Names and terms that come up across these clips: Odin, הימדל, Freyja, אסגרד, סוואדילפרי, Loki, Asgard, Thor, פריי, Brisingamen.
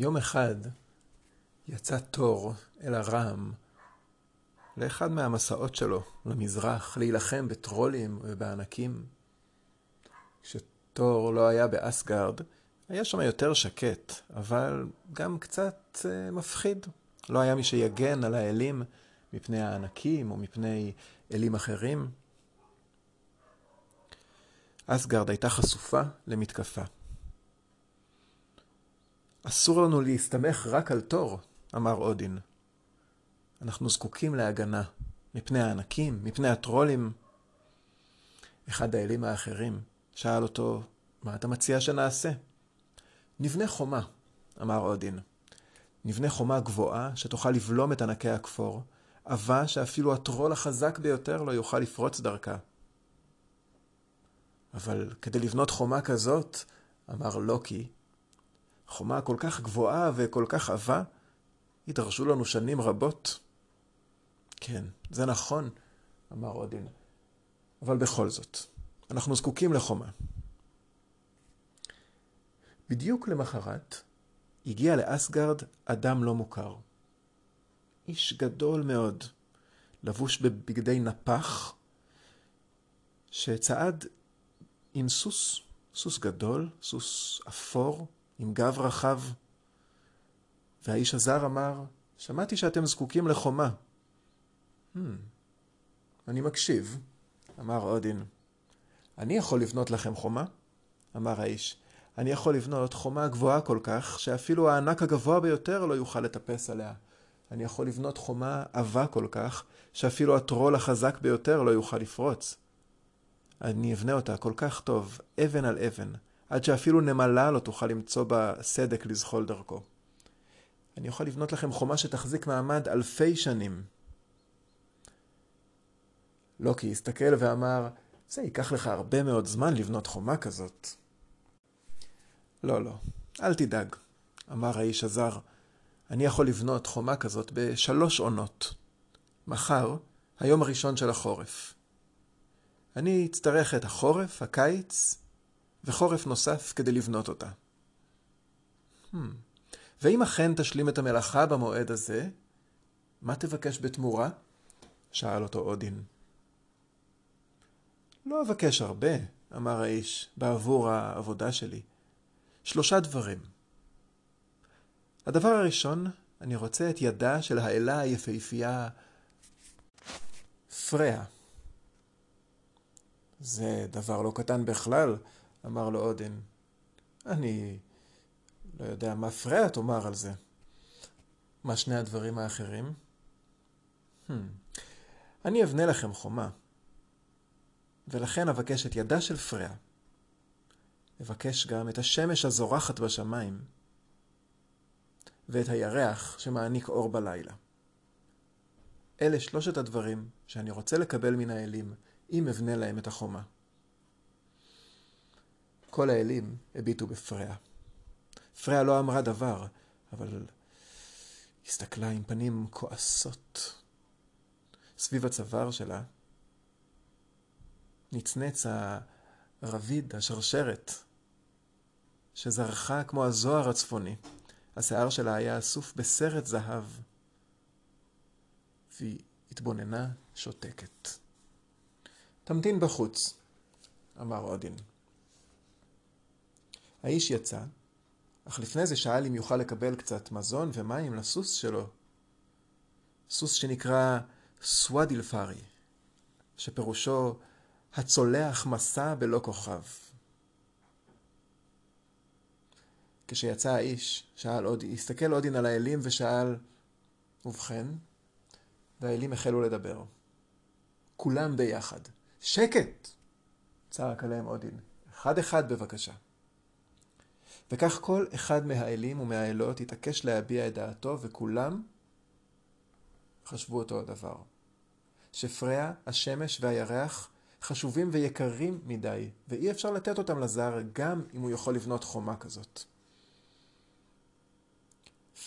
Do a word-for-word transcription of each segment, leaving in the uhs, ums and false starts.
יום אחד יצא תור אל הרם לאחד מהמסעות שלו למזרח להילחם בטרולים ובענקים. כשתור לא היה באסגרד, היה שם יותר שקט, אבל גם קצת uh, מפחיד. לא היה מי שיגן על האלים מפני הענקים או מפני אלים אחרים. אסגרד הייתה חשופה למתקפה. אסור לנו להסתמך רק על תור, אמר אודין. אנחנו זקוקים להגנה, מפני הענקים, מפני הטרולים. אחד האלים האחרים שאל אותו, מה אתה מציע שנעשה? נבנה חומה, אמר אודין. נבנה חומה גבוהה שתוכל לבלום את ענקי הכפור, אבל שאפילו הטרול החזק ביותר לא יוכל לפרוץ דרכה. אבל כדי לבנות חומה כזאת, אמר לוקי, חומה כל כך גבוהה וכל כך עבה, ידרשו לנו שנים רבות. כן, זה נכון, אמר אודין, אבל בכל זאת, אנחנו זקוקים לחומה. בדיוק למחרת, הגיע לאסגרד אדם לא מוכר. איש גדול מאוד, לבוש בבגדי נפח, שצעד עם סוס, סוס גדול, סוס אפור, עם גב רחב. והאיש הזר אמר, שמעתי שאתם זקוקים לחומה. Hmm, אני מקשיב, אמר אודין. אני יכול לבנות לכם חומה, אמר האיש. אני יכול לבנות חומה גבוהה כל כך, שאפילו הענק הגבוה ביותר לא יוכל לטפס עליה. אני יכול לבנות חומה עבה כל כך, שאפילו הטרול החזק ביותר לא יוכל לפרוץ. אני אבנה אותה כל כך טוב, אבן על אבן, עד שאפילו נמלה לא תוכל למצוא בה סדק לזחול דרכו. אני יכול לבנות לכם חומה שתחזיק מעמד אלפי שנים. לוקי הסתכל ואמר, זה ייקח לך הרבה מאוד זמן לבנות חומה כזאת. לא, לא, אל תדאג, אמר האיש הזר. אני יכול לבנות חומה כזאת בשלוש עונות. מחר, היום הראשון של החורף. אני אצטרך את החורף, הקיץ וחורף נוסף כדי לבנות אותה. Hmm. ואם אכן תשלים את המלאכה במועד הזה, מה תבקש בתמורה? שאל אותו אודין. לא אבקש הרבה, אמר האיש, בעבור העבודה שלי. שלושה דברים. הדבר הראשון, אני רוצה את ידה של האלה היפהפייה פריה. זה דבר לא קטן בכלל, אמר לו אודין. אני לא יודע מה פריה תאמר על זה. מה שני הדברים האחרים? Hmm. אני אבנה לכם חומה, ולכן אבקש את ידה של פריה. אבקש גם את השמש הזורחת בשמיים, ואת הירח שמעניק אור בלילה. אלה שלושת הדברים שאני רוצה לקבל מן האלים, אם אבנה להם את החומה. כל האלים הביטו בפריה. פריה לא אמרה דבר, אבל הסתכלה עם פנים כועסות. סביב הצוואר שלה נצנץ הרביד, השרשרת, שזרחה כמו הזוהר הצפוני. השיער שלה היה אסוף בסרט זהב, והיא התבוננה שותקת. תמתין בחוץ, אמר אודין. האיש יצא, אך לפני זה שאל אם יוכל לקבל קצת מזון ומים לסוס שלו. סוס שנקרא סוואדילפרי, שפירושו הצולח מסע בלא כוכב. כשיצא האיש, שאל אודין, הסתכל אודין על האלים ושאל, ובכן, והאלים החלו לדבר. כולם ביחד. שקט! צעק עליהם אודין. אחד אחד בבקשה. וכך כל אחד מהאלים ומהאלות התעקש להביע את דעתו, וכולם חשבו אותו הדבר. שפריה, השמש והירח חשובים ויקרים מדי, ואי אפשר לתת אותם לזר גם אם הוא יכול לבנות חומה כזאת.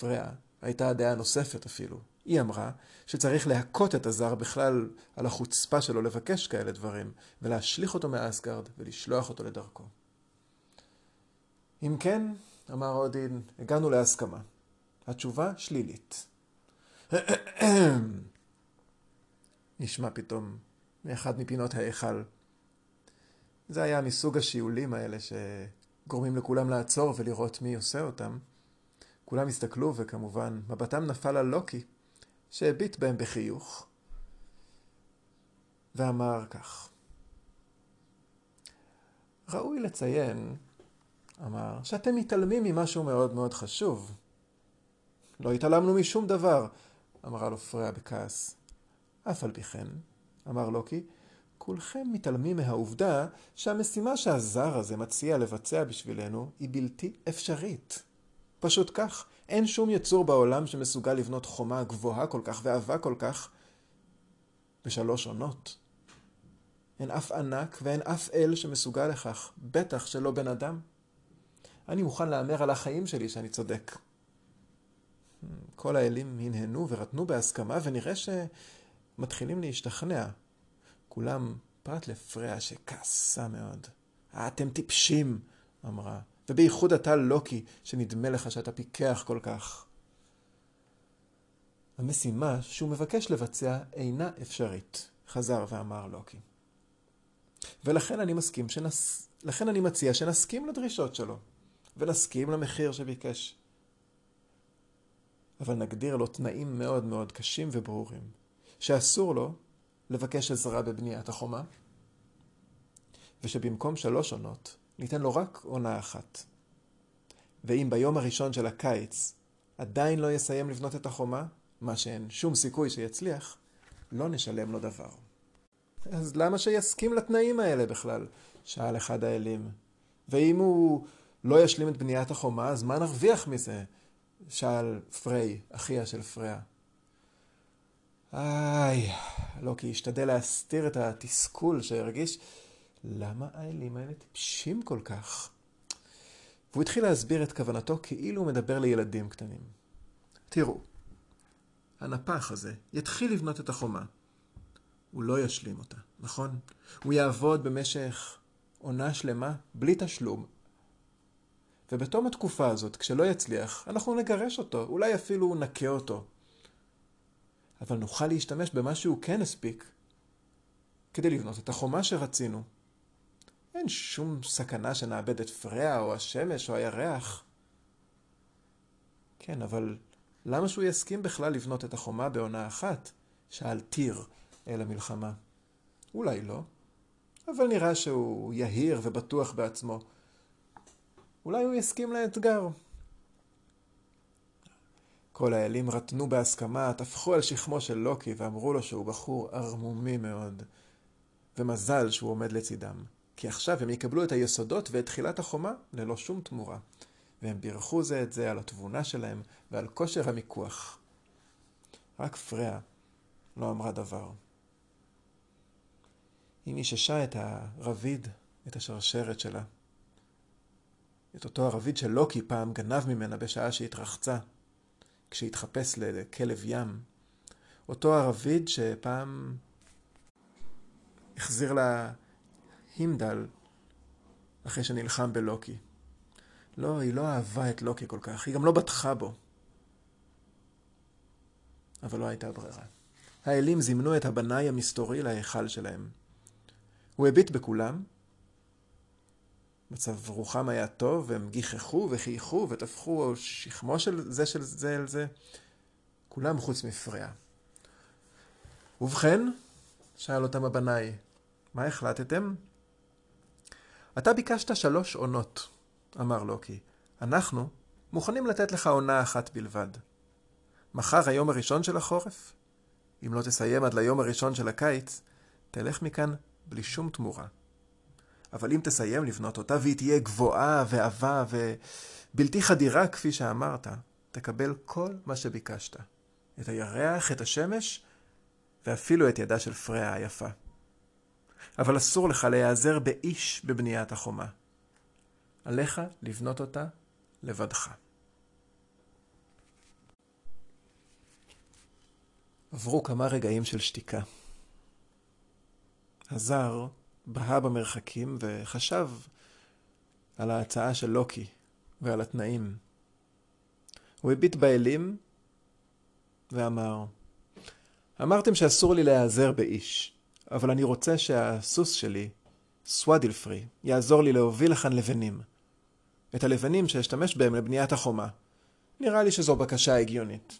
פריה הייתה הדעה נוספת אפילו. היא אמרה שצריך להכות את הזר בכלל על החוצפה שלו לבקש כאלה דברים, ולהשליך אותו מאסגרד ולשלוח אותו לדרכו. אם כן, אמר אודין, הגענו להסכמה. התשובה שלילית. נשמע פתאום מאחד מפינות ההיכל. זה היה מסוג השיעולים האלה שגורמים לכולם לעצור ולראות מי עושה אותם. כולם הסתכלו וכמובן מבטם נפל על לוקי, שהביט בהם בחיוך. ואמר כך. ראוי לציין, אמר, שאתם מתעלמים ממשהו מאוד מאוד חשוב. לא התעלמנו משום דבר, אמרה לו פריה בכעס. אף על פי כן, אמר לוקי, כולכם מתעלמים מהעובדה שהמשימה שהזר הזה מציע לבצע בשבילנו היא בלתי אפשרית. פשוט כך, אין שום יצור בעולם שמסוגל לבנות חומה גבוהה כל כך ועבה כל כך בשלוש עונות. אין אף ענק ואין אף אל שמסוגל לכך, בטח שלא בן אדם. אני מוכן לאמר על החיים שלי שאני צודק. כל האלים הנהנו ורתנו בהסכמה ונראה שמתחילים להשתכנע. כולם פרט לפריה שכעסה מאוד. אתם טיפשים, אמרה. ובייחוד אתה לוקי שנדמה לך שאתה פיקח כל כך. המשימה שהוא מבקש לבצע אינה אפשרית, חזר ואמר לוקי. ולכן אני מסכים שנס... לכן אני מציע שנסכים לדרישות שלו, ונסכים למחיר שביקש. אבל נגדיר לו תנאים מאוד מאוד קשים וברורים, שאסור לו לבקש עזרה בבניית החומה, ושבמקום שלוש עונות ניתן לו רק עונה אחת. ואם ביום הראשון של הקיץ עדיין לא יסיים לבנות את החומה, מה שאין שום סיכוי שיצליח, לא נשלם לו דבר. אז למה שיסכים לתנאים האלה בכלל? שאל אחד האלים. ואם הוא לא ישלים את בניית החומה, אז מה נרוויח מזה? שאל פריי, אחיה של פריה. איי, לא, כי השתדל להסתיר את התסכול שהרגיש. למה האלים האלה טיפשים כל כך? והוא התחיל להסביר את כוונתו כאילו הוא מדבר לילדים קטנים. תראו, הנפח הזה יתחיל לבנות את החומה. הוא לא ישלים אותה, נכון? הוא יעבוד במשך עונה שלמה בלי תשלום. ובתום התקופה הזאת, כשלא יצליח, אנחנו נגרש אותו, אולי אפילו נקה אותו. אבל נוכל להשתמש במה שהוא כן הספיק, כדי לבנות את החומה שרצינו. אין שום סכנה שנאבד את פריה או השמש או הירח. כן, אבל למה שהוא יסכים בכלל לבנות את החומה בעונה אחת? שאל תיר אל המלחמה. אולי לא, אבל נראה שהוא יהיר ובטוח בעצמו. אולי הוא יסכים לאתגר. כל האלים רתנו בהסכמה, תפחו על שכמו של לוקי ואמרו לו שהוא בחור ערמומי מאוד. ומזל שהוא עומד לצידם, כי עכשיו הם יקבלו את היסודות ואת תחילת החומה ללא שום תמורה. והם בירכו זה את זה על התבונה שלהם ועל כושר המיקוח. רק פריה לא אמרה דבר. היא מיששה את הרביד, את השרשרת שלה. את אותו הרביד של לוקי פעם גנב ממנה בשעה שהתרחצה, כשהתחפש לכלב ים. אותו הרביד שפעם החזיר לה הימדל אחרי שנלחם בלוקי. לא, היא לא אהבה את לוקי כל כך, היא גם לא בטחה בו. אבל לא הייתה ברירה. האלים זימנו את הבנאי המסתורי להיכל שלהם. הוא הביט בכולם, מצב רוחם היה טוב, והם גיחכו וחייכו וטפחו שכמו של זה של זה אל זה. כולם חוץ מפריה. ובכן, שאל אותם הבנאי, מה החלטתם? אתה ביקשת שלוש עונות, אמר לוקי. אנחנו מוכנים לתת לך עונה אחת בלבד. מחר היום הראשון של החורף? אם לא תסיים עד ליום הראשון של הקיץ, תלך מכאן בלי שום תמורה. אבל אם תסיים לבנות אותה והיא תהיה גבוהה ועבה ובלתי חדירה כפי שאמרת, תקבל כל מה שביקשת. את הירח, את השמש ואפילו את ידה של פריה היפה. אבל אסור לך להיעזר באיש בבניית החומה. עליך לבנות אותה לבדך. עברו כמה רגעים של שתיקה. הזר בהה במרחקים וחשב על ההצעה של לוקי ועל התנאים. הוא הביט באלים ואמר, אמרתם שאסור לי להיעזר באיש, אבל אני רוצה שהסוס שלי, סוואדילפרי, יעזור לי להוביל לכאן לבנים. את הלבנים שאשתמש בהם לבניית החומה. נראה לי שזו בקשה הגיונית.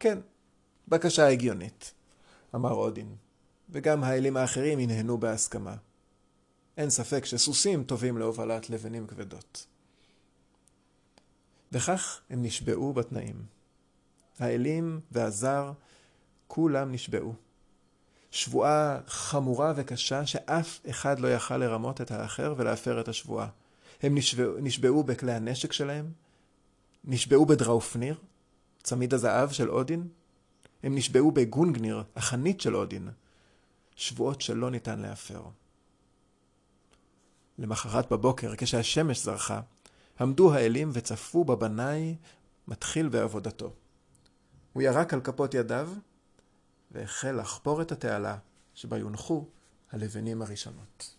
כן, בקשה הגיונית, אמר אודין, וגם האלים האחרים הנהנו בהסכמה. אין ספק שסוסים טובים להובלת לבנים כבדות. וכך הם נשבעו בתנאים. האלים והזר כולם נשבעו. שבועה חמורה וקשה שאף אחד לא יכל לרמות את האחר ולהפר את השבועה. הם נשבעו, נשבעו בכלי הנשק שלהם, נשבעו בדראופניר, צמיד הזהב של אודין, הם נשבעו בגונגניר, החנית של אודין, שבועות שלא ניתן להפר. למחרת בבוקר, כשהשמש זרחה, עמדו האלים וצפו בבנאי מתחיל בעבודתו. הוא ירק על כפות ידיו והחל לחפור את התעלה שבה יונחו הלבנים הראשונות.